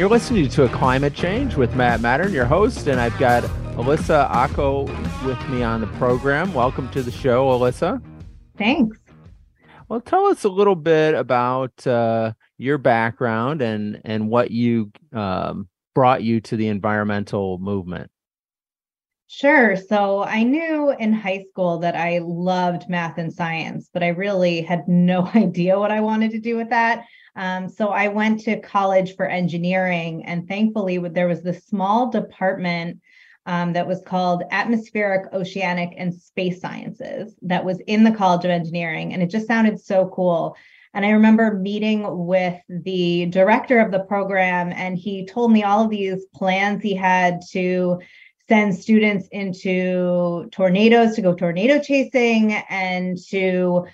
You're listening to A Climate Change with Matt Mattern, your host, and I've got Ilissa Ocko with me on the program. Welcome to the show, Ilissa. Thanks. Well, tell us a little bit about your background and what you brought you to the environmental movement. Sure. So I knew in high school that I loved math and science, but I really had no idea what I wanted to do with that. So I went to college for engineering, and thankfully there was this small department that was called Atmospheric, Oceanic, and Space Sciences that was in the College of Engineering, and it just sounded so cool. And I remember meeting with the director of the program, and he told me all of these plans he had to send students into tornadoes to go tornado chasing and to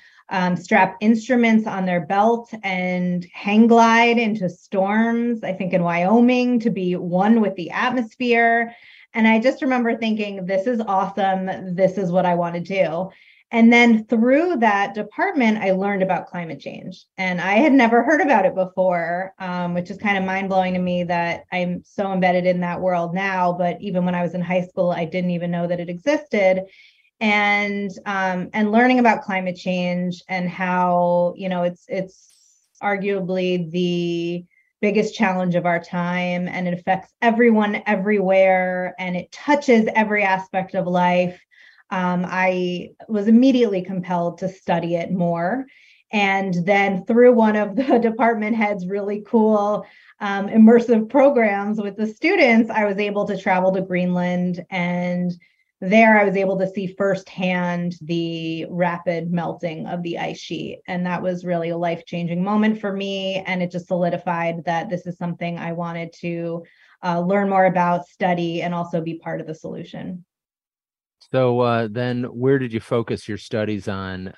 strap instruments on their belt and hang glide into storms, I think in Wyoming, to be one with the atmosphere. And I just remember thinking, this is awesome. This is what I want to do. And then through that department, I learned about climate change, and I had never heard about it before, which is kind of mind blowing to me that I'm so embedded in that world now. But even when I was in high school, I didn't even know that it existed. And learning about climate change and how, you know, it's arguably the biggest challenge of our time, and it affects everyone everywhere, and it touches every aspect of life. I was immediately compelled to study it more. And then through one of the department heads' really cool immersive programs with the students, I was able to travel to Greenland. And there I was able to see firsthand the rapid melting of the ice sheet. And that was really a life-changing moment for me. And it just solidified that this is something I wanted to learn more about, study, and also be part of the solution. So then where did you focus your studies on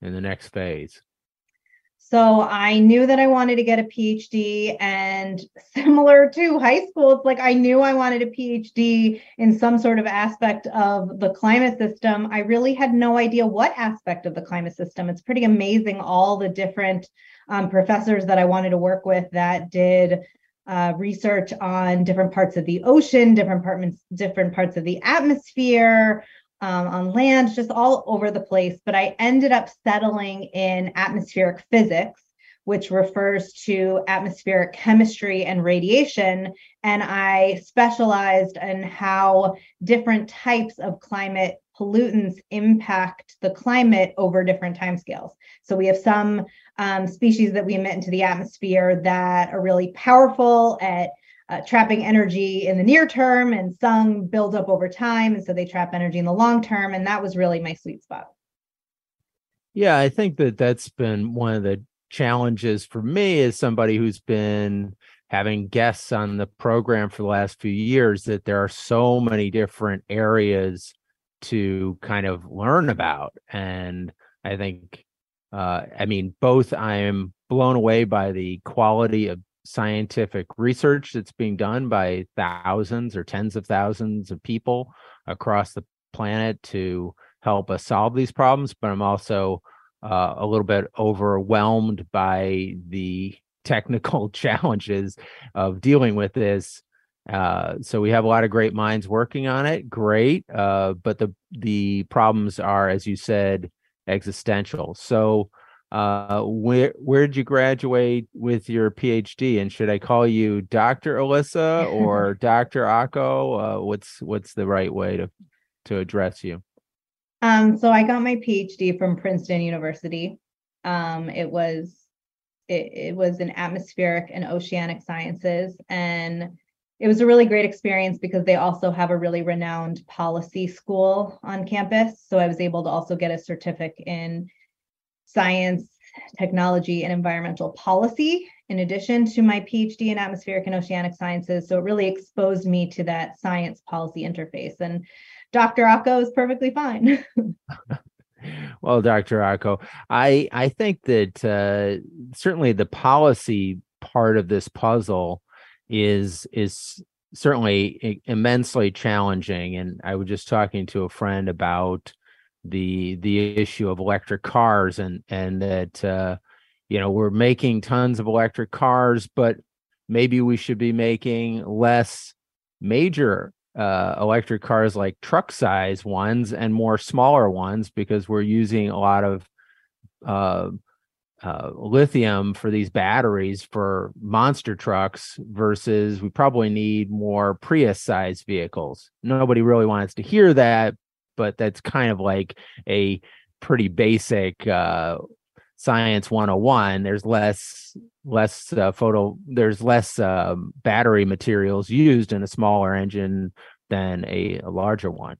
in the next phase? So I knew that I wanted to get a PhD, and similar to high school, it's like I knew I wanted a PhD in some sort of aspect of the climate system. I really had no idea what aspect of the climate system. It's pretty amazing all the different professors that I wanted to work with that did research on different parts of the ocean, different parts of the atmosphere, on land, just all over the place. But I ended up settling in atmospheric physics, which refers to atmospheric chemistry and radiation. And I specialized in how different types of climate pollutants impact the climate over different timescales. So we have some species that we emit into the atmosphere that are really powerful at trapping energy in the near term, and some build up over time, and so they trap energy in the long term. And that was really my sweet spot. Yeah, I think that's been one of the challenges for me as somebody who's been having guests on the program for the last few years, that there are so many different areas to kind of learn about. And I think, both I'm blown away by the quality of scientific research that's being done by thousands or tens of thousands of people across the planet to help us solve these problems. But I'm also a little bit overwhelmed by the technical challenges of dealing with this. So we have a lot of great minds working on it. Great. But the problems are, as you said, existential. So where did you graduate with your PhD? And should I call you Dr. Ilissa or Dr. Ocko? What's the right way to address you? So I got my PhD from Princeton University. It was in atmospheric and oceanic sciences, and it was a really great experience because they also have a really renowned policy school on campus. So I was able to also get a certificate in science, technology, and environmental policy, in addition to my PhD in atmospheric and oceanic sciences. So it really exposed me to that science policy interface. And Dr. Ocko is perfectly fine. Well, Dr. Ocko, I think that certainly the policy part of this puzzle is certainly immensely challenging. And I was just talking to a friend about the issue of electric cars, and that we're making tons of electric cars, but Maybe we should be making less major electric cars, like truck size ones, and more smaller ones, because we're using a lot of lithium for these batteries for monster trucks, versus we probably need more Prius-sized vehicles. Nobody really wants to hear that, but that's kind of like a pretty basic science 101. There's less battery materials used in a smaller engine than a larger one.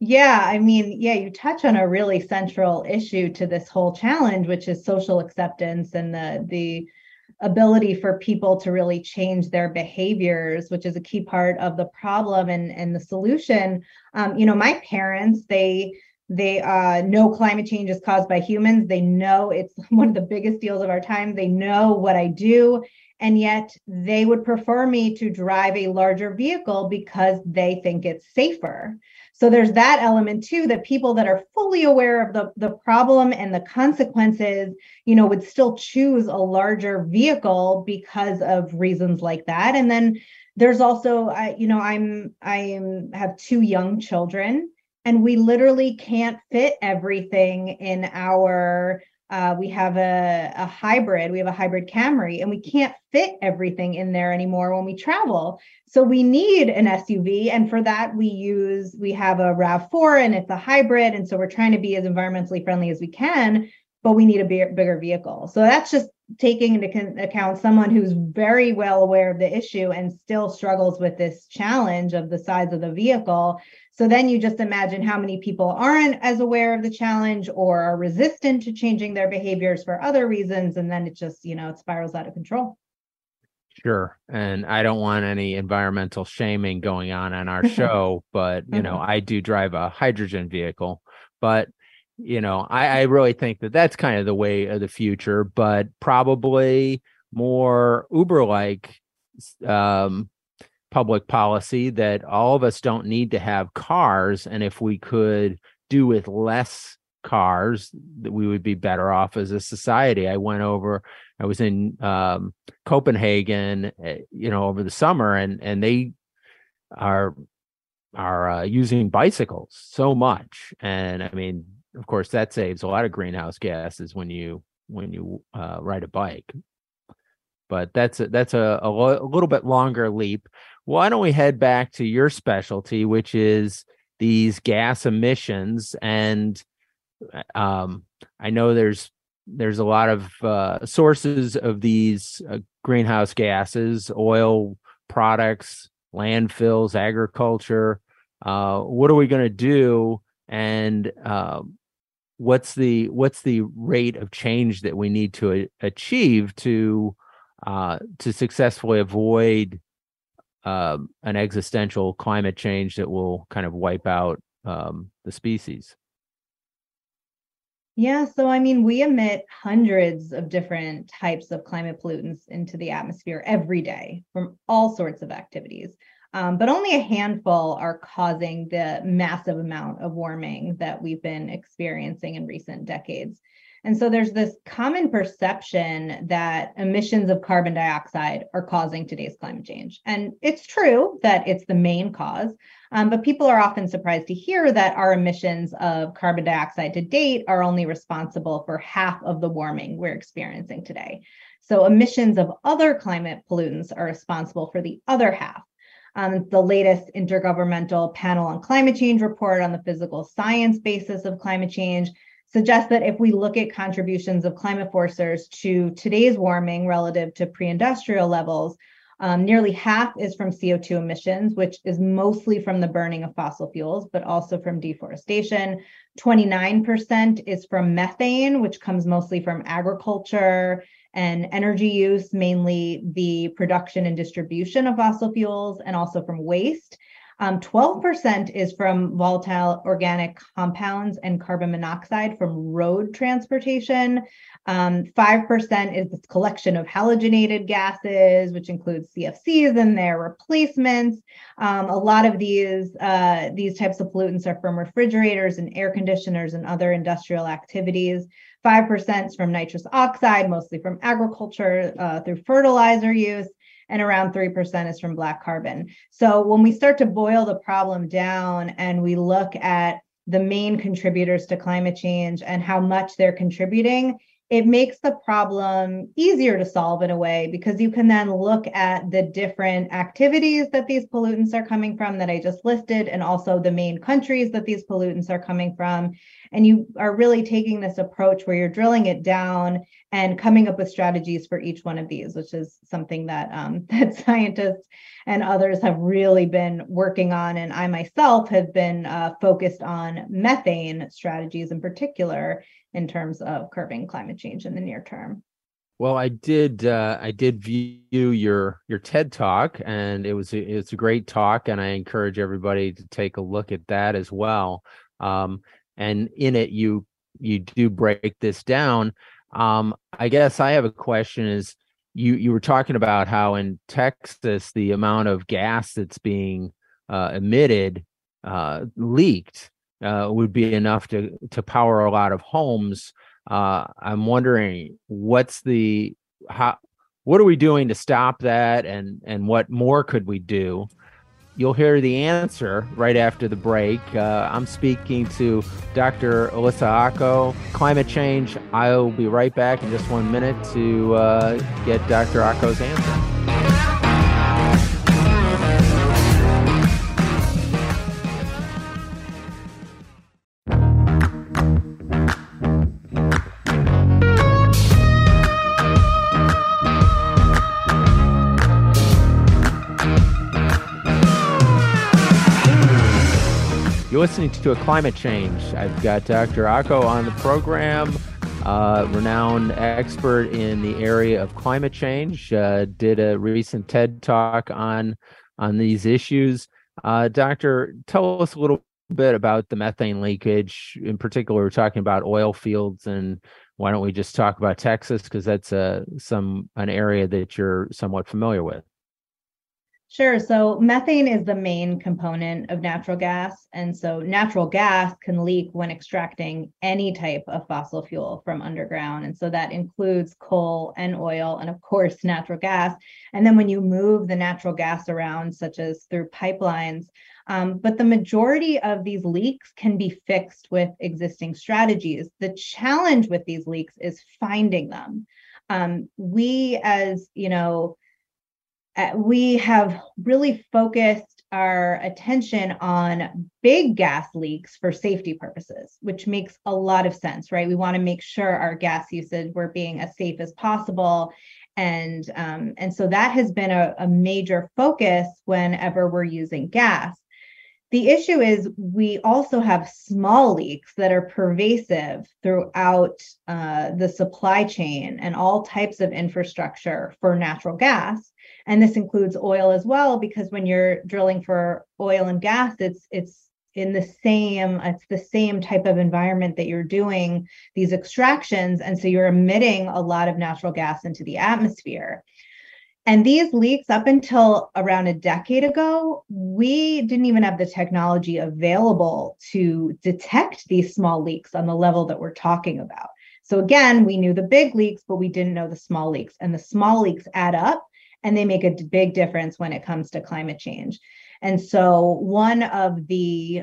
Yeah, I mean, yeah, you touch on a really central issue to this whole challenge, which is social acceptance and the ability for people to really change their behaviors, which is a key part of the problem and the solution. My parents, they know climate change is caused by humans. They know it's one of the biggest deals of our time. They know what I do. And yet they would prefer me to drive a larger vehicle because they think it's safer. So there's that element too, that people that are fully aware of the problem and the consequences, would still choose a larger vehicle because of reasons like that. And then there's also, I have two young children, and we literally can't fit everything in our. We have a hybrid. We have a hybrid Camry, and we can't fit everything in there anymore when we travel. So we need an SUV, and for that we have a RAV4, and it's a hybrid. And so we're trying to be as environmentally friendly as we can, but we need a bigger vehicle. So that's just taking into account someone who's very well aware of the issue and still struggles with this challenge of the size of the vehicle. So then you just imagine how many people aren't as aware of the challenge or are resistant to changing their behaviors for other reasons. And then it just, it spirals out of control. Sure. And I don't want any environmental shaming going on our show, but, I do drive a hydrogen vehicle, but I really think that that's kind of the way of the future, but probably more Uber-like public policy that all of us don't need to have cars. And if we could do with less cars, that we would be better off as a society. I was in Copenhagen, over the summer, and they are using bicycles so much. And I mean, of course, that saves a lot of greenhouse gases when you ride a bike. But that's a little bit longer leap. Why don't we head back to your specialty, which is these gas emissions? And I know there's a lot of sources of these greenhouse gases, oil products, landfills, agriculture. What are we going to do? And what's the rate of change that we need to achieve to successfully avoid an existential climate change that will kind of wipe out the species? Yeah, so I mean, we emit hundreds of different types of climate pollutants into the atmosphere every day from all sorts of activities. But only a handful are causing the massive amount of warming that we've been experiencing in recent decades. And so there's this common perception that emissions of carbon dioxide are causing today's climate change. And it's true that it's the main cause, but people are often surprised to hear that our emissions of carbon dioxide to date are only responsible for half of the warming we're experiencing today. So emissions of other climate pollutants are responsible for the other half. The latest Intergovernmental Panel on Climate Change report on the physical science basis of climate change suggests that if we look at contributions of climate forcers to today's warming relative to pre-industrial levels, nearly half is from CO2 emissions, which is mostly from the burning of fossil fuels, but also from deforestation. 29% is from methane, which comes mostly from agriculture and energy use, mainly the production and distribution of fossil fuels, and also from waste. 12% is from volatile organic compounds and carbon monoxide from road transportation. 5% is this collection of halogenated gases, which includes CFCs and their replacements. A lot of these types of pollutants are from refrigerators and air conditioners and other industrial activities. 5% is from nitrous oxide, mostly from agriculture through fertilizer use. and around 3% is from black carbon. So when we start to boil the problem down and we look at the main contributors to climate change and how much they're contributing, it makes the problem easier to solve in a way, because you can then look at the different activities that these pollutants are coming from that I just listed, and also the main countries that these pollutants are coming from. And you are really taking this approach where you're drilling it down and coming up with strategies for each one of these, which is something that that scientists and others have really been working on. And I myself have been focused on methane strategies in particular, in terms of curbing climate change in the near term. Well, I did view your TED Talk, and it's a great talk, and I encourage everybody to take a look at that as well. And in it, you do break this down. I guess I have a question: is you were talking about how in Texas the amount of gas that's being emitted, leaked, would be enough to power a lot of homes. I'm wondering what are we doing to stop that, and what more could we do? You'll hear the answer right after the break. I'm speaking to Dr. Ilissa Ocko, climate change. I'll be right back in just 1 minute to get Dr. Ocko's answer. Listening to A Climate Change. I've got Dr. Ocko on the program, renowned expert in the area of climate change, did a recent TED Talk on these issues. Doctor, tell us a little bit about the methane leakage. In particular, we're talking about oil fields, and why don't we just talk about Texas, because that's an area that you're somewhat familiar with. Sure. So methane is the main component of natural gas. And so natural gas can leak when extracting any type of fossil fuel from underground. And so that includes coal and oil and, of course, natural gas. And then when you move the natural gas around, such as through pipelines, but the majority of these leaks can be fixed with existing strategies. The challenge with these leaks is finding them. We have really focused our attention on big gas leaks for safety purposes, which makes a lot of sense, right? We want to make sure our gas usage, we're being as safe as possible. And so that has been a major focus whenever we're using gas. The issue is we also have small leaks that are pervasive throughout the supply chain and all types of infrastructure for natural gas. And this includes oil as well, because when you're drilling for oil and gas, it's the same type of environment that you're doing these extractions. And so you're emitting a lot of natural gas into the atmosphere. And these leaks, up until around a decade ago, we didn't even have the technology available to detect these small leaks on the level that we're talking about. So again, we knew the big leaks, but we didn't know the small leaks. And the small leaks add up, and they make a big difference when it comes to climate change. And so one of the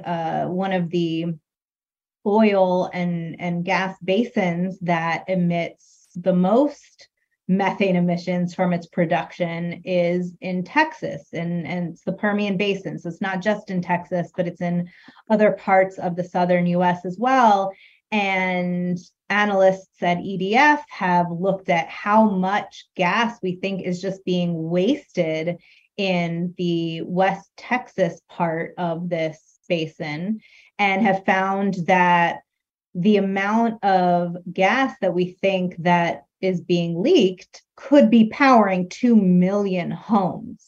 oil and gas basins that emits the most methane emissions from its production is in Texas, and it's the Permian Basin. So it's not just in Texas, but it's in other parts of the southern U.S. as well. And analysts at EDF have looked at how much gas we think is just being wasted in the West Texas part of this basin, and have found that the amount of gas that we think that is being leaked could be powering 2 million homes.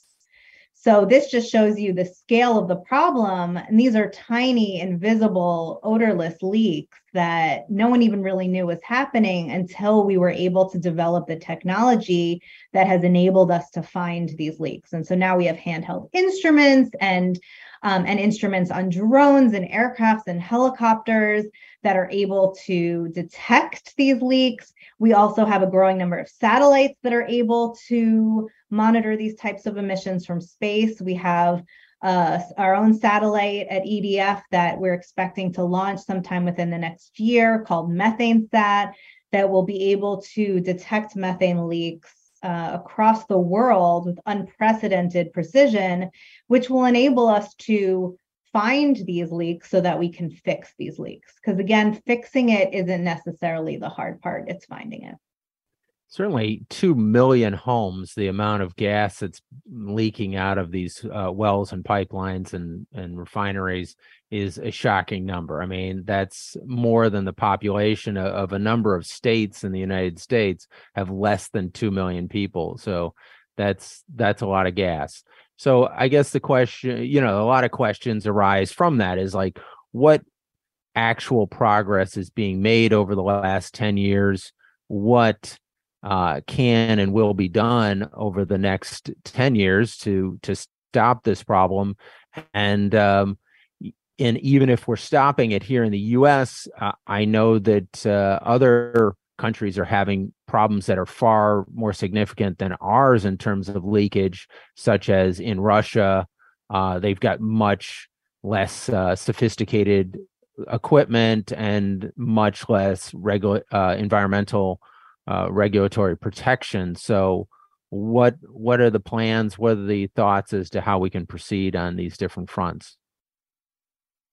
So this just shows you the scale of the problem. And these are tiny, invisible, odorless leaks that no one even really knew was happening until we were able to develop the technology that has enabled us to find these leaks. And so now we have handheld instruments and instruments on drones and aircrafts and helicopters that are able to detect these leaks. We also have a growing number of satellites that are able to monitor these types of emissions from space. We have our own satellite at EDF that we're expecting to launch sometime within the next year called MethaneSat that will be able to detect methane leaks across the world with unprecedented precision, which will enable us to find these leaks so that we can fix these leaks. Because again, fixing it isn't necessarily the hard part, it's finding it. Certainly 2 million homes, the amount of gas that's leaking out of these wells and pipelines and refineries is a shocking number. I mean, that's more than the population of a number of states in the United States have less than 2 million people. So that's a lot of gas. So I guess the question, you know, a lot of questions arise from that is like, what actual progress is being made over the last 10 years? What can and will be done over the next 10 years to stop this problem? And even if we're stopping it here in the U.S., I know that other countries are having problems that are far more significant than ours in terms of leakage, such as in Russia. They've got much less sophisticated equipment and much less environmental regulatory protection. So what are the plans? What are the thoughts as to how we can proceed on these different fronts?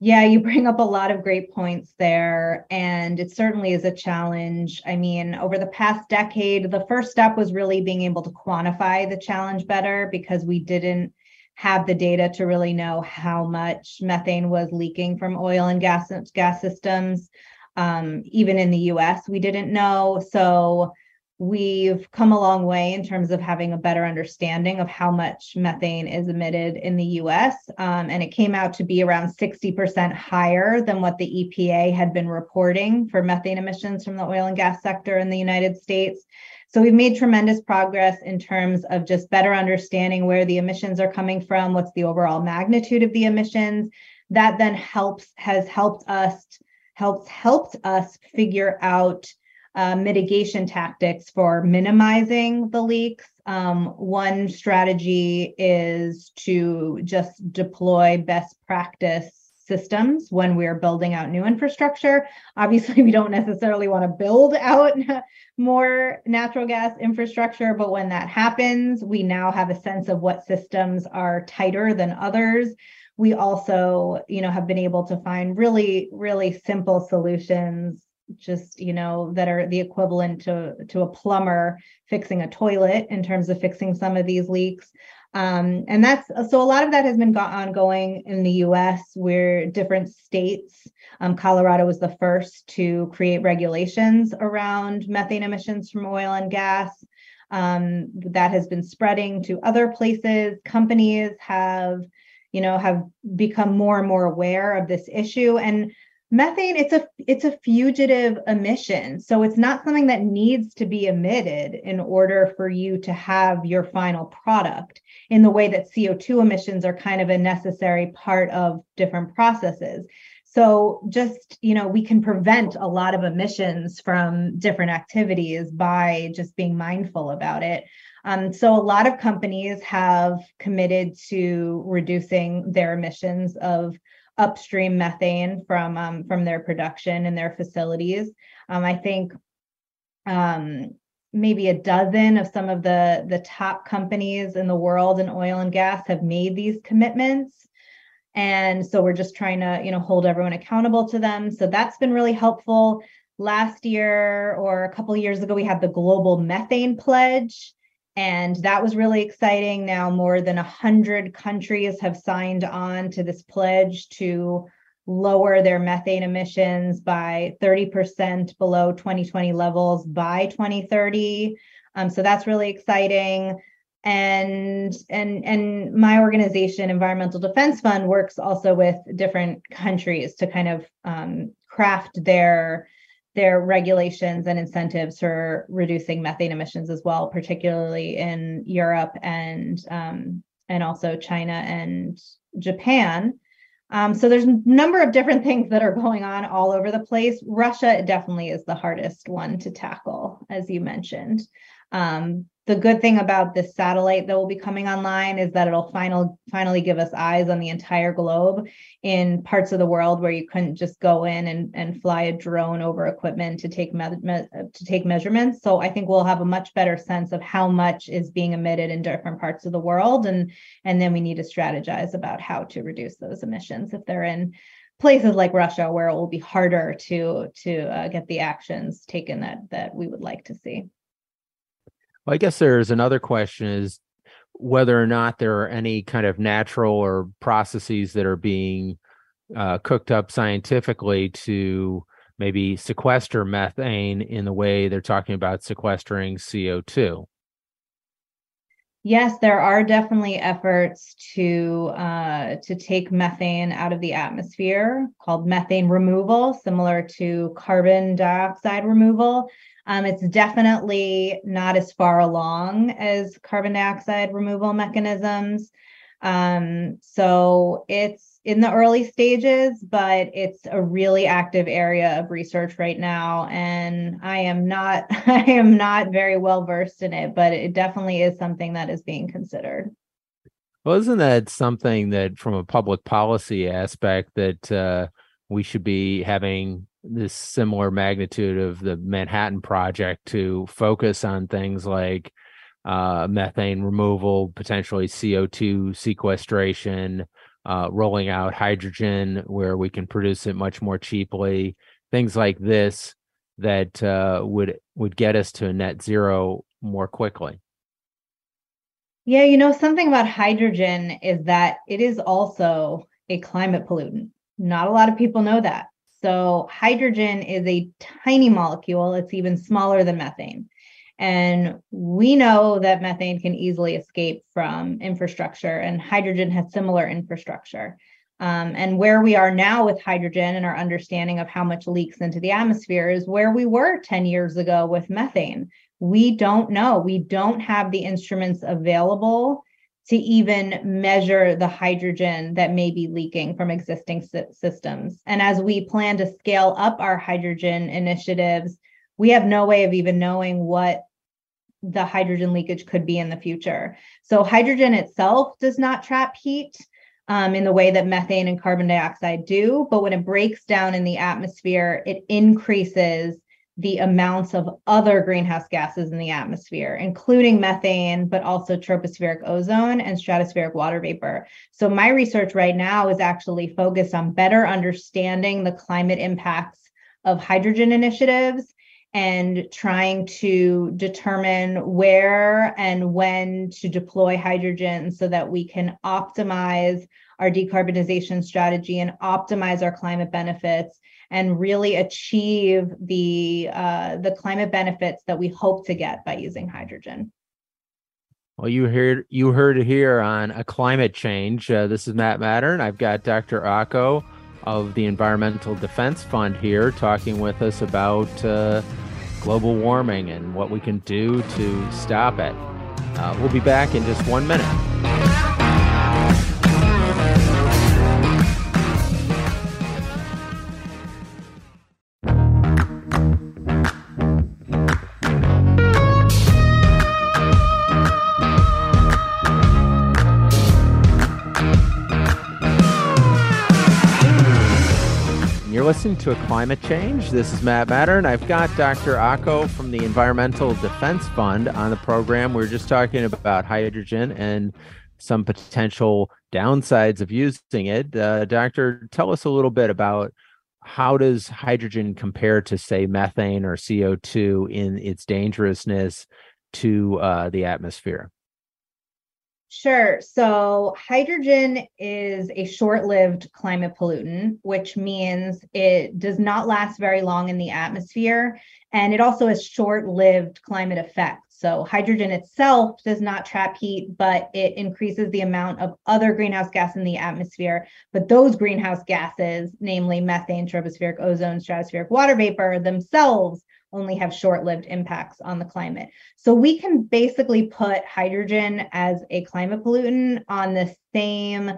Yeah, you bring up a lot of great points there, and it certainly is a challenge. I mean, over the past decade, the first step was really being able to quantify the challenge better because we didn't have the data to really know how much methane was leaking from oil and gas systems. Even in the US, we didn't know. So we've come a long way in terms of having a better understanding of how much methane is emitted in the US. And it came out to be around 60% higher than what the EPA had been reporting for methane emissions from the oil and gas sector in the United States. So we've made tremendous progress in terms of just better understanding where the emissions are coming from, what's the overall magnitude of the emissions. That then has helped us figure out mitigation tactics for minimizing the leaks. One strategy is to just deploy best practice systems when we're building out new infrastructure. Obviously, we don't necessarily want to build out more natural gas infrastructure, but when that happens, we now have a sense of what systems are tighter than others. We also, you know, have been able to find really, really simple solutions, just, you know, that are the equivalent to a plumber fixing a toilet in terms of fixing some of these leaks. And that's, so a lot of that has been ongoing in the U.S. where different states, Colorado was the first to create regulations around methane emissions from oil and gas. That has been spreading to other places. Companies have become more and more aware of this issue. And methane, it's a fugitive emission. So it's not something that needs to be emitted in order for you to have your final product in the way that CO2 emissions are kind of a necessary part of different processes. So just, you know, we can prevent a lot of emissions from different activities by just being mindful about it. So a lot of companies have committed to reducing their emissions of upstream methane from their production and their facilities. I think maybe a dozen of some of the top companies in the world in oil and gas have made these commitments. And so we're just trying to, you know, hold everyone accountable to them. So that's been really helpful. Last year or a couple of years ago, we had the Global Methane Pledge, and that was really exciting. Now more than 100 countries have signed on to this pledge to lower their methane emissions by 30% below 2020 levels by 2030. So that's really exciting. And my organization, Environmental Defense Fund, works also with different countries to kind of craft their regulations and incentives for reducing methane emissions as well, particularly in Europe and also China and Japan. So there's a number of different things that are going on all over the place. Russia definitely is the hardest one to tackle, as you mentioned. The good thing about this satellite that will be coming online is that it'll finally give us eyes on the entire globe in parts of the world where you couldn't just go in and fly a drone over equipment to take measurements. So I think we'll have a much better sense of how much is being emitted in different parts of the world. And then we need to strategize about how to reduce those emissions if they're in places like Russia, where it will be harder to get the actions taken that we would like to see. Well, I guess there's another question is whether or not there are any kind of natural or processes that are being cooked up scientifically to maybe sequester methane in the way they're talking about sequestering CO2. Yes, there are definitely efforts to take methane out of the atmosphere called methane removal, similar to carbon dioxide removal. It's definitely not as far along as carbon dioxide removal mechanisms. So it's in the early stages, but it's a really active area of research right now. And I am not very well versed in it, but it definitely is something that is being considered. Well, isn't that something that from a public policy aspect that we should be having this similar magnitude of the Manhattan Project to focus on things like methane removal, potentially CO2 sequestration, rolling out hydrogen where we can produce it much more cheaply, things like this that would get us to net zero more quickly. Yeah, something about hydrogen is that it is also a climate pollutant. Not a lot of people know that. So hydrogen is a tiny molecule. It's even smaller than methane. And we know that methane can easily escape from infrastructure, and hydrogen has similar infrastructure. And where we are now with hydrogen and our understanding of how much leaks into the atmosphere is where we were 10 years ago with methane. We don't know. We don't have the instruments available to even measure the hydrogen that may be leaking from existing systems. And as we plan to scale up our hydrogen initiatives, we have no way of even knowing what the hydrogen leakage could be in the future. So hydrogen itself does not trap heat in the way that methane and carbon dioxide do, but when it breaks down in the atmosphere, it increases the amounts of other greenhouse gases in the atmosphere, including methane, but also tropospheric ozone and stratospheric water vapor. So my research right now is actually focused on better understanding the climate impacts of hydrogen initiatives and trying to determine where and when to deploy hydrogen so that we can optimize our decarbonization strategy and optimize our climate benefits and really achieve the climate benefits that we hope to get by using hydrogen. Well, you heard it here on A Climate Change. This is Matt Mattern. I've got Dr. Ocko of the Environmental Defense Fund here talking with us about global warming and what we can do to stop it. We'll be back in just 1 minute. Listening to A Climate Change. This is Matt Mattern. I've got Dr. Ocko from the Environmental Defense Fund on the program. We were just talking about hydrogen and some potential downsides of using it. Doctor, tell us a little bit about how does hydrogen compare to, say, methane or CO2 in its dangerousness to the atmosphere? Sure. So hydrogen is a short-lived climate pollutant, which means it does not last very long in the atmosphere, and it also has short-lived climate effects. So hydrogen itself does not trap heat, but it increases the amount of other greenhouse gas in the atmosphere. But those greenhouse gases, namely methane, tropospheric ozone, stratospheric water vapor, themselves only have short-lived impacts on the climate. So we can basically put hydrogen as a climate pollutant on the same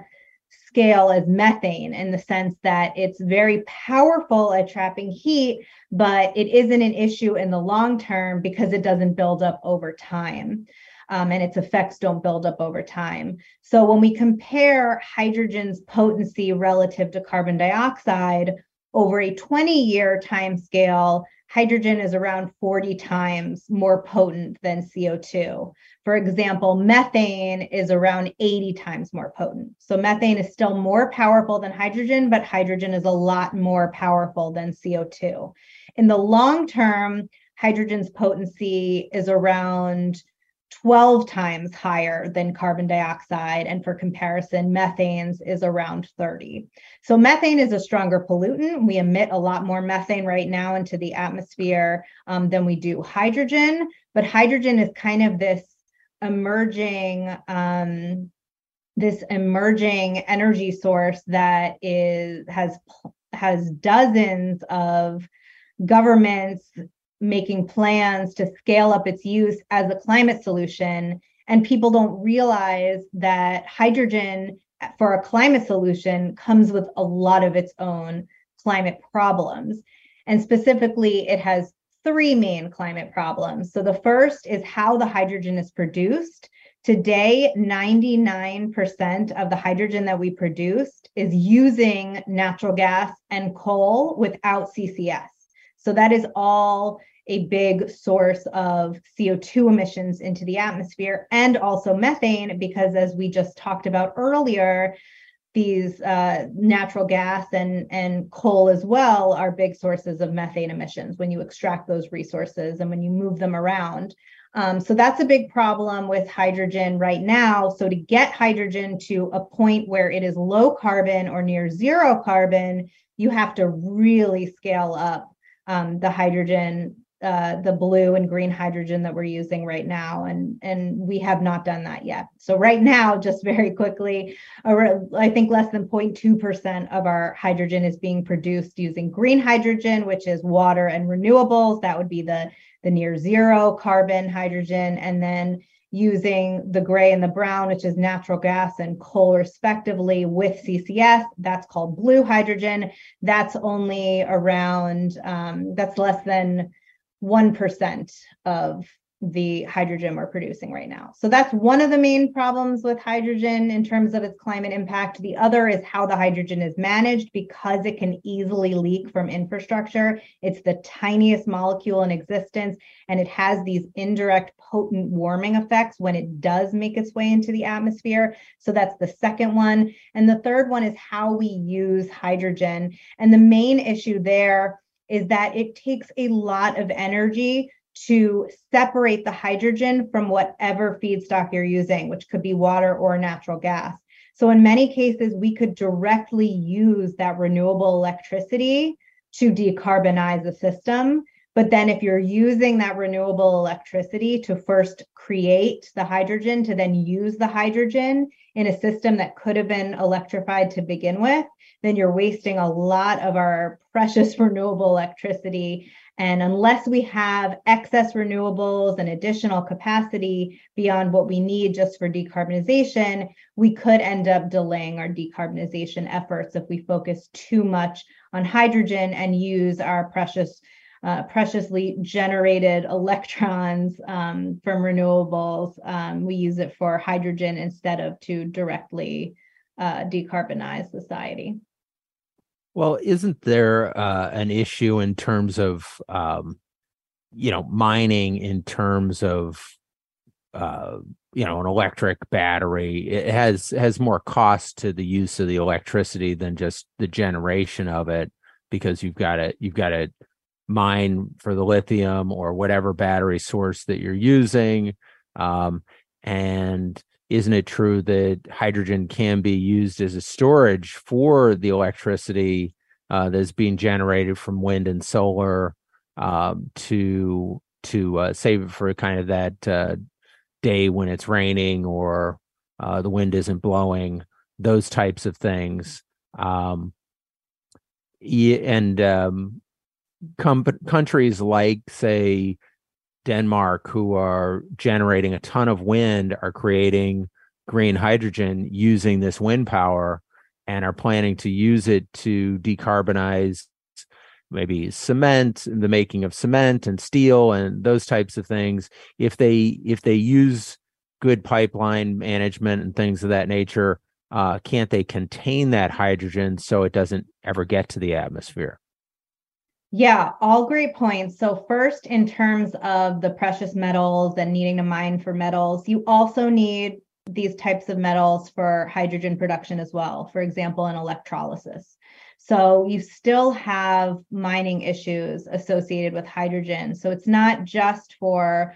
scale as methane, in the sense that it's very powerful at trapping heat, but it isn't an issue in the long term because it doesn't build up over time. And its effects don't build up over time. So when we compare hydrogen's potency relative to carbon dioxide over a 20-year time scale, hydrogen is around 40 times more potent than CO2. For example, methane is around 80 times more potent. So methane is still more powerful than hydrogen, but hydrogen is a lot more powerful than CO2. In the long term, hydrogen's potency is around 12 times higher than carbon dioxide. And for comparison, methane's is around 30. So methane is a stronger pollutant. We emit a lot more methane right now into the atmosphere than we do hydrogen. But hydrogen is kind of this emerging energy source that has dozens of governments making plans to scale up its use as a climate solution. And people don't realize that hydrogen for a climate solution comes with a lot of its own climate problems. And specifically, it has three main climate problems. So the first is how the hydrogen is produced. Today, 99% of the hydrogen that we produced is using natural gas and coal without CCS. So that is all a big source of CO2 emissions into the atmosphere, and also methane, because as we just talked about earlier, these natural gas and coal as well are big sources of methane emissions when you extract those resources and when you move them around. So that's a big problem with hydrogen right now. So to get hydrogen to a point where it is low carbon or near zero carbon, you have to really scale up the hydrogen, the blue and green hydrogen that we're using right now. And we have not done that yet. So right now, just very quickly, I think less than 0.2% of our hydrogen is being produced using green hydrogen, which is water and renewables. That would be the near zero carbon hydrogen. And then using the gray and the brown, which is natural gas and coal respectively, with CCS, that's called blue hydrogen. That's only around, that's less than 1% of the hydrogen we're producing right now. So that's one of the main problems with hydrogen in terms of its climate impact. The other is how the hydrogen is managed, because it can easily leak from infrastructure. It's the tiniest molecule in existence, and it has these indirect potent warming effects when it does make its way into the atmosphere. So that's the second one. And the third one is how we use hydrogen. And the main issue there is that it takes a lot of energy to separate the hydrogen from whatever feedstock you're using, which could be water or natural gas. So in many cases, we could directly use that renewable electricity to decarbonize the system. But then if you're using that renewable electricity to first create the hydrogen, to then use the hydrogen in a system that could have been electrified to begin with, then you're wasting a lot of our precious renewable electricity. And unless we have excess renewables and additional capacity beyond what we need just for decarbonization, we could end up delaying our decarbonization efforts if we focus too much on hydrogen and use our preciously generated electrons from renewables. We use it for hydrogen instead of to directly decarbonize society. Well, isn't there an issue in terms of, mining, in terms of, an electric battery? It has more cost to the use of the electricity than just the generation of it, because you've got to mine for the lithium or whatever battery source that you're using. And isn't it true that hydrogen can be used as a storage for the electricity that's being generated from wind and solar to save it for kind of that day when it's raining or the wind isn't blowing, those types of things. Countries like, say, Denmark, who are generating a ton of wind, are creating green hydrogen using this wind power, and are planning to use it to decarbonize maybe cement, the making of cement and steel and those types of things. If they use good pipeline management and things of that nature, can't they contain that hydrogen so it doesn't ever get to the atmosphere? Yeah, all great points. So first, in terms of the precious metals and needing to mine for metals, you also need these types of metals for hydrogen production as well, for example, in electrolysis. So you still have mining issues associated with hydrogen. So it's not just for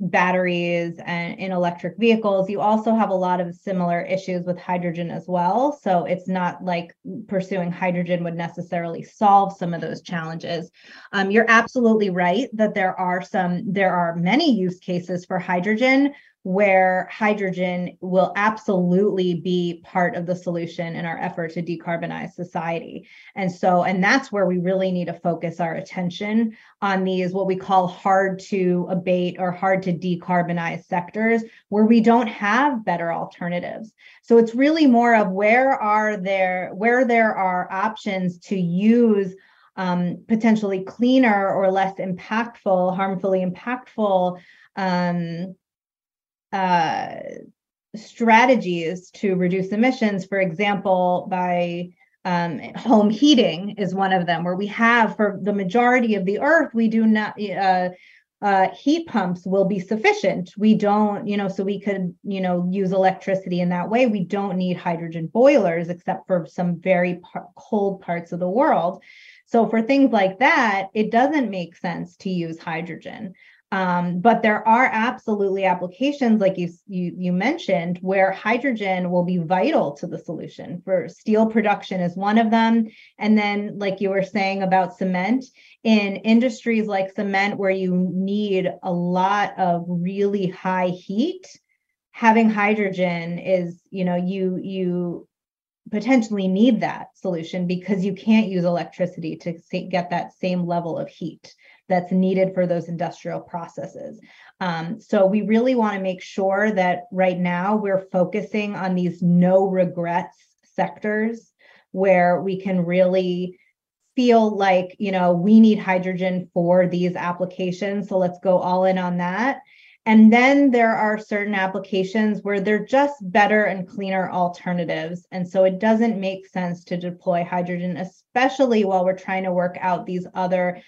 batteries and in electric vehicles. You also have a lot of similar issues with hydrogen as well. So it's not like pursuing hydrogen would necessarily solve some of those challenges. You're absolutely right that there are many use cases for hydrogen where hydrogen will absolutely be part of the solution in our effort to decarbonize society. And that's where we really need to focus our attention on these, what we call hard to abate or hard to decarbonize sectors, where we don't have better alternatives. So it's really more of where there are options to use potentially cleaner or less impactful, harmfully impactful strategies to reduce emissions, for example, by home heating is one of them, where we have, for the majority of the earth, we do not, heat pumps will be sufficient. We don't, so we could, use electricity in that way. We don't need hydrogen boilers, except for some very cold parts of the world. So for things like that, it doesn't make sense to use hydrogen. But there are absolutely applications, like you mentioned, where hydrogen will be vital to the solution. For steel production is one of them. And then, like you were saying about cement, in industries like cement, where you need a lot of really high heat, having hydrogen is, you potentially need that solution because you can't use electricity to get that same level of heat that's needed for those industrial processes. So we really want to make sure that right now we're focusing on these no regrets sectors where we can really feel like, we need hydrogen for these applications. So let's go all in on that. And then there are certain applications where they're just better and cleaner alternatives. And so it doesn't make sense to deploy hydrogen, especially while we're trying to work out these other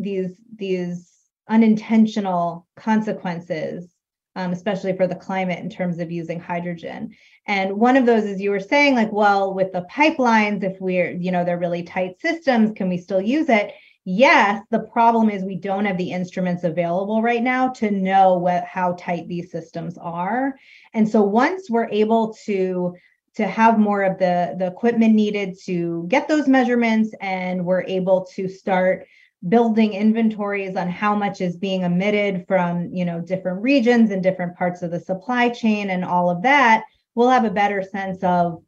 these unintentional consequences, especially for the climate in terms of using hydrogen. And one of those is, you were saying, like, well, with the pipelines, if we're, they're really tight systems, can we still use it? Yes, the problem is we don't have the instruments available right now to know how tight these systems are. And so once we're able to have more of the equipment needed to get those measurements, and we're able to start building inventories on how much is being emitted from, different regions and different parts of the supply chain and all of that, we'll have a better sense of,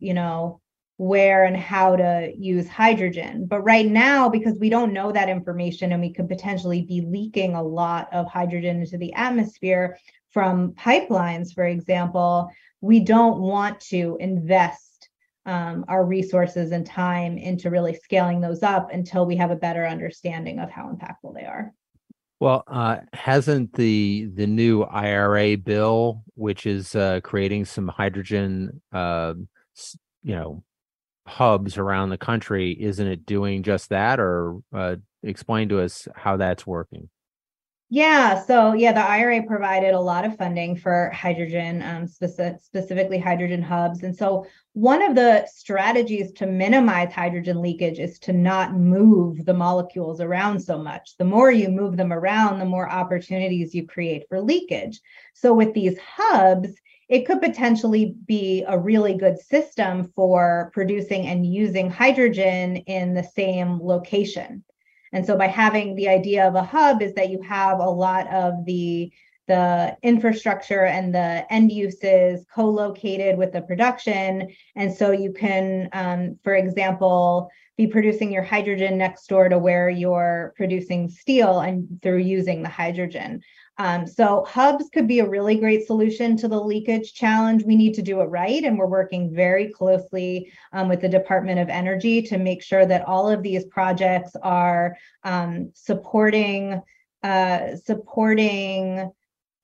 where and how to use hydrogen. But right now, because we don't know that information and we could potentially be leaking a lot of hydrogen into the atmosphere from pipelines, for example, we don't want to invest our resources and time into really scaling those up until we have a better understanding of how impactful they are. Well, hasn't the new IRA bill, which is creating some hydrogen, hubs around the country, isn't it doing just that? Or explain to us how that's working. Yeah. So yeah, the IRA provided a lot of funding for hydrogen, specifically hydrogen hubs. And so one of the strategies to minimize hydrogen leakage is to not move the molecules around so much. The more you move them around, the more opportunities you create for leakage. So with these hubs, it could potentially be a really good system for producing and using hydrogen in the same location. And so by having the idea of a hub is that you have a lot of the infrastructure and the end uses co-located with the production. And so you can, for example, be producing your hydrogen next door to where you're producing steel and through using the hydrogen. So hubs could be a really great solution to the leakage challenge. We need to do it right. And we're working very closely with the Department of Energy to make sure that all of these projects are supporting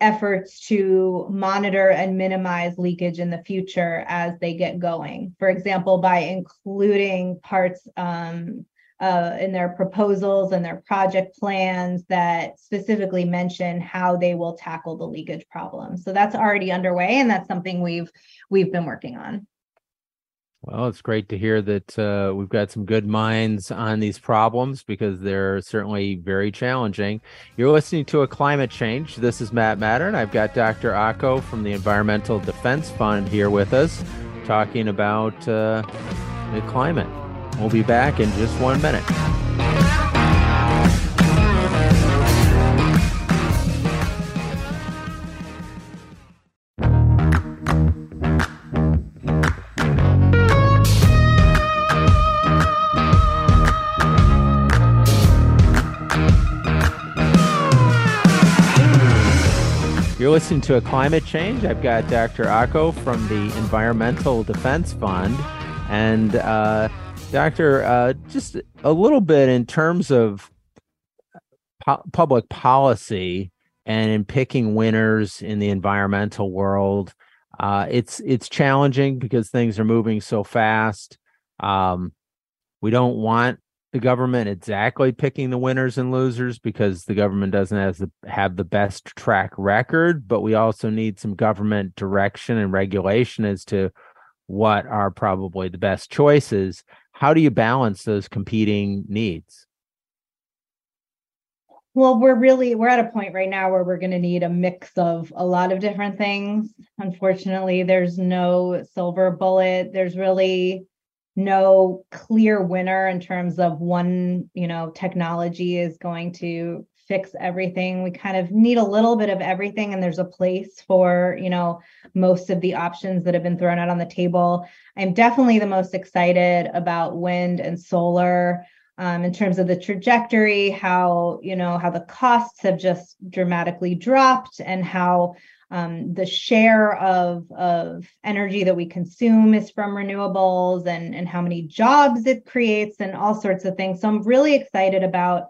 efforts to monitor and minimize leakage in the future as they get going. For example, by including parts in their proposals and their project plans that specifically mention how they will tackle the leakage problem. So that's already underway, and that's something we've been working on. Well, it's great to hear that we've got some good minds on these problems, because they're certainly very challenging. You're listening to A Climate Change. This is Matt Mattern. I've got Dr. Ocko from the Environmental Defense Fund here with us talking about the climate. We'll be back in just 1 minute. You're listening to A Climate Change. I've got Dr. Ocko from the Environmental Defense Fund. And Doctor, just a little bit in terms of public policy and in picking winners in the environmental world, it's challenging because things are moving so fast. We don't want the government exactly picking the winners and losers, because the government doesn't have the best track record, but we also need some government direction and regulation as to what are probably the best choices. How do you balance those competing needs? Well, we're at a point right now where we're going to need a mix of a lot of different things. Unfortunately, there's no silver bullet. There's really no clear winner in terms of one, technology is going to fix everything. We kind of need a little bit of everything, and there's a place for, most of the options that have been thrown out on the table. I'm definitely the most excited about wind and solar in terms of the trajectory, how the costs have just dramatically dropped, and how the share of energy that we consume is from renewables, and how many jobs it creates and all sorts of things. So I'm really excited about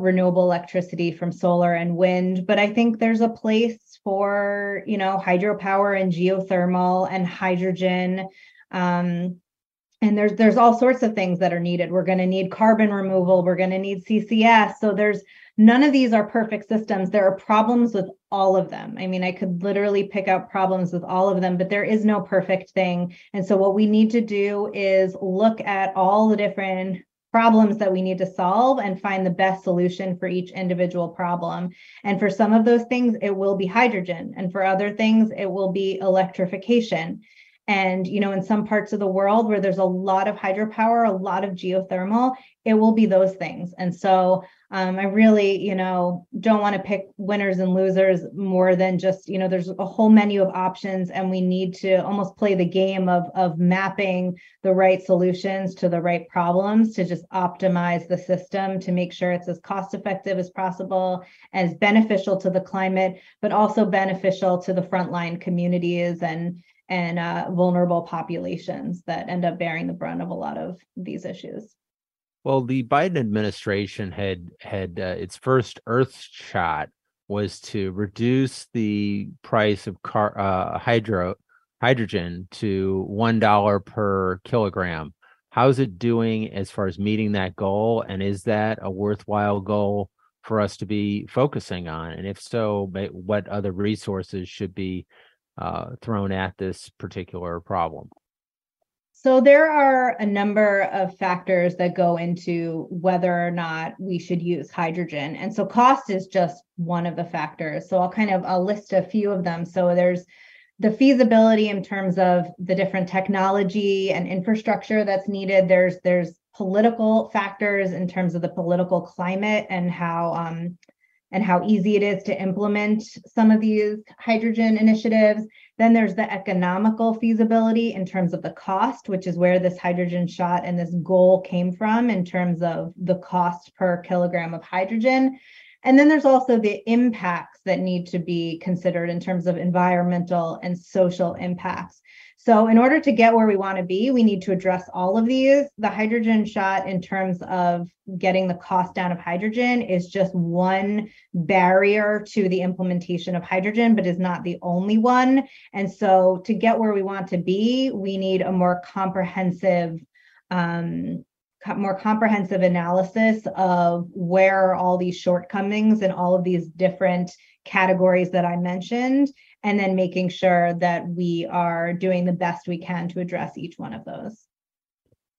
renewable electricity from solar and wind. But I think there's a place for, hydropower and geothermal and hydrogen. And there's all sorts of things that are needed. We're going to need carbon removal. We're going to need CCS. So none of these are perfect systems. There are problems with all of them. I mean, I could literally pick out problems with all of them, but there is no perfect thing. And so what we need to do is look at all the different problems that we need to solve and find the best solution for each individual problem. And for some of those things, it will be hydrogen. And for other things, it will be electrification. And, in some parts of the world where there's a lot of hydropower, a lot of geothermal, it will be those things. And so I really, don't want to pick winners and losers more than just, there's a whole menu of options, and we need to almost play the game of mapping the right solutions to the right problems to just optimize the system to make sure it's as cost effective as possible, as beneficial to the climate, but also beneficial to the frontline communities and vulnerable populations that end up bearing the brunt of a lot of these issues. Well, the Biden administration had its first Earth shot was to reduce the price of hydrogen to $1 per kilogram. How's it doing as far as meeting that goal? And is that a worthwhile goal for us to be focusing on? And if so, what other resources should be thrown at this particular problem? So there are a number of factors that go into whether or not we should use hydrogen. And so cost is just one of the factors. So I'll list a few of them. So there's the feasibility in terms of the different technology and infrastructure that's needed. There's political factors in terms of the political climate and how easy it is to implement some of these hydrogen initiatives. Then there's the economical feasibility in terms of the cost, which is where this hydrogen shot and this goal came from in terms of the cost per kilogram of hydrogen. And then there's also the impacts that need to be considered in terms of environmental and social impacts. So in order to get where we want to be, we need to address all of these. The hydrogen shot in terms of getting the cost down of hydrogen is just one barrier to the implementation of hydrogen, but is not the only one. And so to get where we want to be, we need a more comprehensive analysis of where are all these shortcomings and all of these different categories that I mentioned, and then making sure that we are doing the best we can to address each one of those.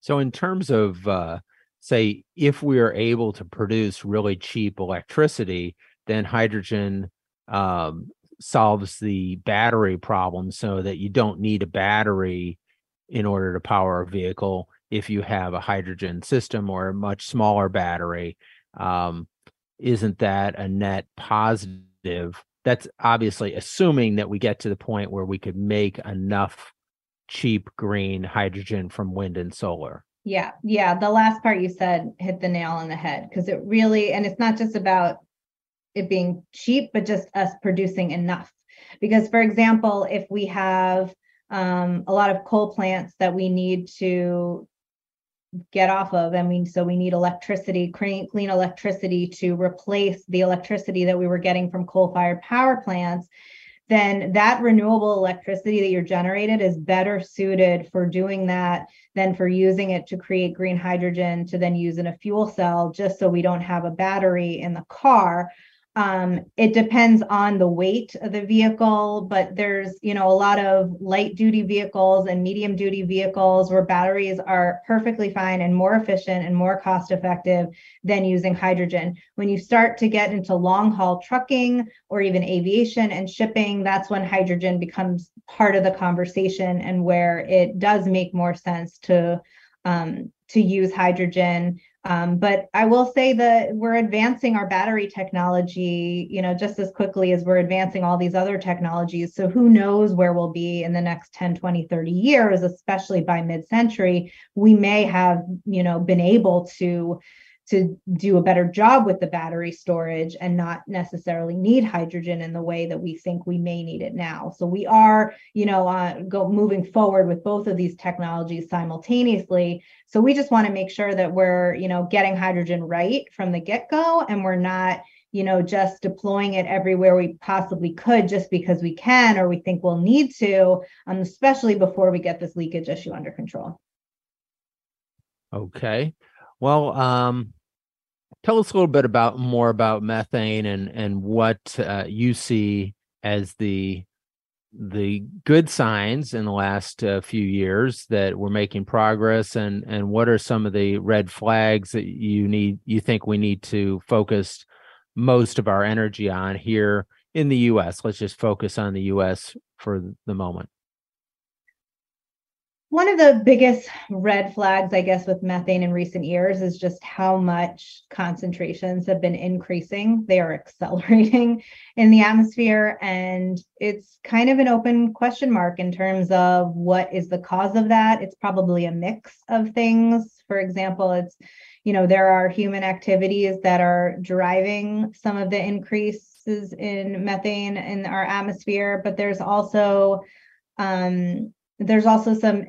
So in terms of, say, if we are able to produce really cheap electricity, then hydrogen solves the battery problem so that you don't need a battery in order to power a vehicle if you have a hydrogen system or a much smaller battery. Isn't that a net positive? That's obviously assuming that we get to the point where we could make enough cheap green hydrogen from wind and solar. Yeah. The last part you said hit the nail on the head, because it really, and it's not just about it being cheap, but just us producing enough. Because, for example, if we have a lot of coal plants that we need to get off of, so we need electricity, clean electricity to replace the electricity that we were getting from coal-fired power plants, then that renewable electricity that you're generated is better suited for doing that than for using it to create green hydrogen to then use in a fuel cell, just so we don't have a battery in the car. It depends on the weight of the vehicle, but there's, a lot of light duty vehicles and medium duty vehicles where batteries are perfectly fine and more efficient and more cost effective than using hydrogen. When you start to get into long haul trucking or even aviation and shipping, that's when hydrogen becomes part of the conversation and where it does make more sense to use hydrogen. But I will say that we're advancing our battery technology, just as quickly as we're advancing all these other technologies. So who knows where we'll be in the next 10, 20, 30 years, especially by mid-century. We may have, been able to do a better job with the battery storage and not necessarily need hydrogen in the way that we think we may need it now. So we are, moving forward with both of these technologies simultaneously. So we just want to make sure that we're, getting hydrogen right from the get-go, and we're not, just deploying it everywhere we possibly could just because we can or we think we'll need to, especially before we get this leakage issue under control. Okay. Well, tell us a little bit more about methane and what you see as the good signs in the last few years that we're making progress, and what are some of the red flags that you think we need to focus most of our energy on here in the U.S.? Let's just focus on the U.S. for the moment. One of the biggest red flags, I guess, with methane in recent years is just how much concentrations have been increasing. They are accelerating in the atmosphere, and it's kind of an open question mark in terms of what is the cause of that. It's probably a mix of things. For example, it's, there are human activities that are driving some of the increases in methane in our atmosphere, but there's also some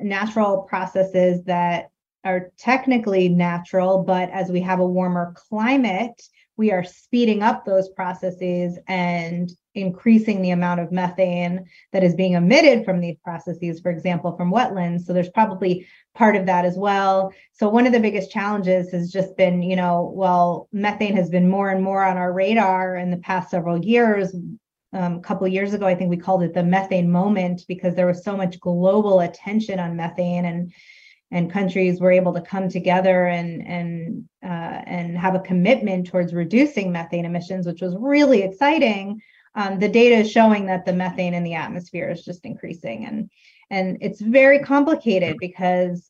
natural processes that are technically natural, but as we have a warmer climate, we are speeding up those processes and increasing the amount of methane that is being emitted from these processes, for example, from wetlands. So there's probably part of that as well. So one of the biggest challenges has just been, methane has been more and more on our radar in the past several years. A couple of years ago, I think we called it the methane moment, because there was so much global attention on methane, and countries were able to come together and have a commitment towards reducing methane emissions, which was really exciting. The data is showing that the methane in the atmosphere is just increasing, and it's very complicated because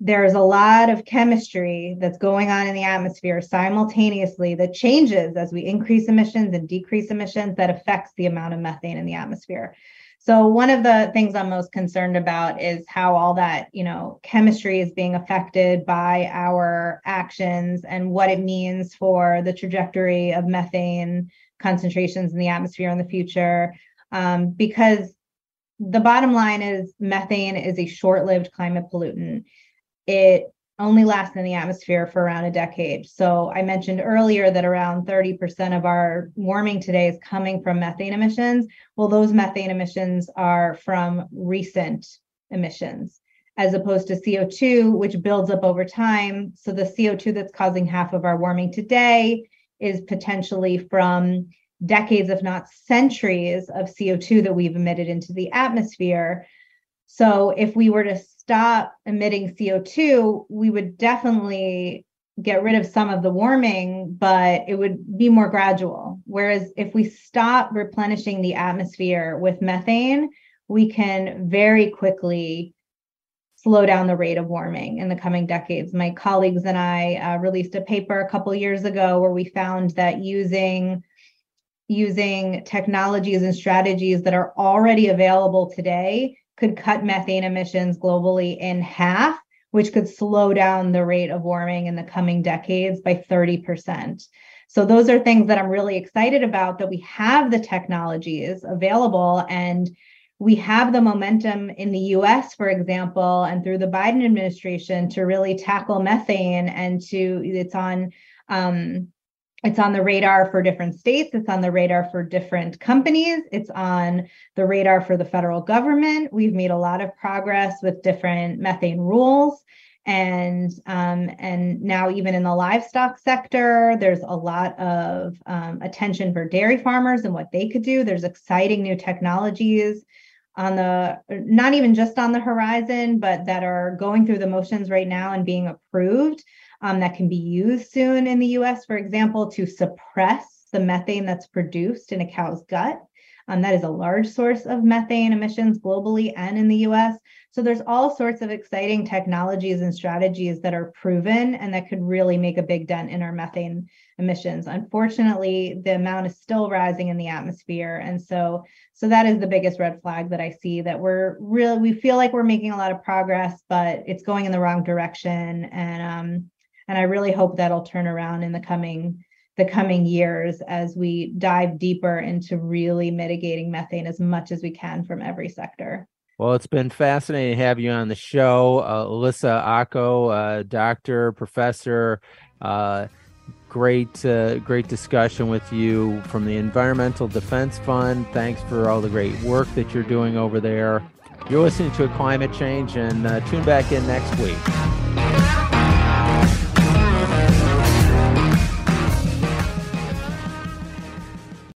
there's a lot of chemistry that's going on in the atmosphere simultaneously that changes as we increase emissions and decrease emissions that affects the amount of methane in the atmosphere. So one of the things I'm most concerned about is how all that, chemistry is being affected by our actions and what it means for the trajectory of methane concentrations in the atmosphere in the future. Because the bottom line is methane is a short-lived climate pollutant. It only lasts in the atmosphere for around a decade. So I mentioned earlier that around 30% of our warming today is coming from methane emissions. Well, those methane emissions are from recent emissions, as opposed to CO2, which builds up over time. So the CO2 that's causing half of our warming today is potentially from decades, if not centuries, of CO2 that we've emitted into the atmosphere. So if we were to stop emitting CO2, we would definitely get rid of some of the warming, but it would be more gradual. Whereas if we stop replenishing the atmosphere with methane, we can very quickly slow down the rate of warming in the coming decades. My colleagues and I released a paper a couple years ago where we found that using technologies and strategies that are already available today could cut methane emissions globally in half, which could slow down the rate of warming in the coming decades by 30%. So those are things that I'm really excited about, that we have the technologies available and we have the momentum in the US, for example, and through the Biden administration to really tackle methane and to, it's on the radar for different states. It's on the radar for different companies. It's on the radar for the federal government. We've made a lot of progress with different methane rules. And now even in the livestock sector, there's a lot of attention for dairy farmers and what they could do. There's exciting new technologies on the, not even just on the horizon, but that are going through the motions right now and being approved. That can be used soon in the US, for example, to suppress the methane that's produced in a cow's gut. That is a large source of methane emissions globally and in the US. So there's all sorts of exciting technologies and strategies that are proven and that could really make a big dent in our methane emissions. Unfortunately, the amount is still rising in the atmosphere. And so that is the biggest red flag that I see, that we feel like we're making a lot of progress, but it's going in the wrong direction. And I really hope that'll turn around in the coming years as we dive deeper into really mitigating methane as much as we can from every sector. Well, it's been fascinating to have you on the show, Ilissa Ocko, doctor, professor. Great discussion with you from the Environmental Defense Fund. Thanks for all the great work that you're doing over there. You're listening to Climate Change, and tune back in next week.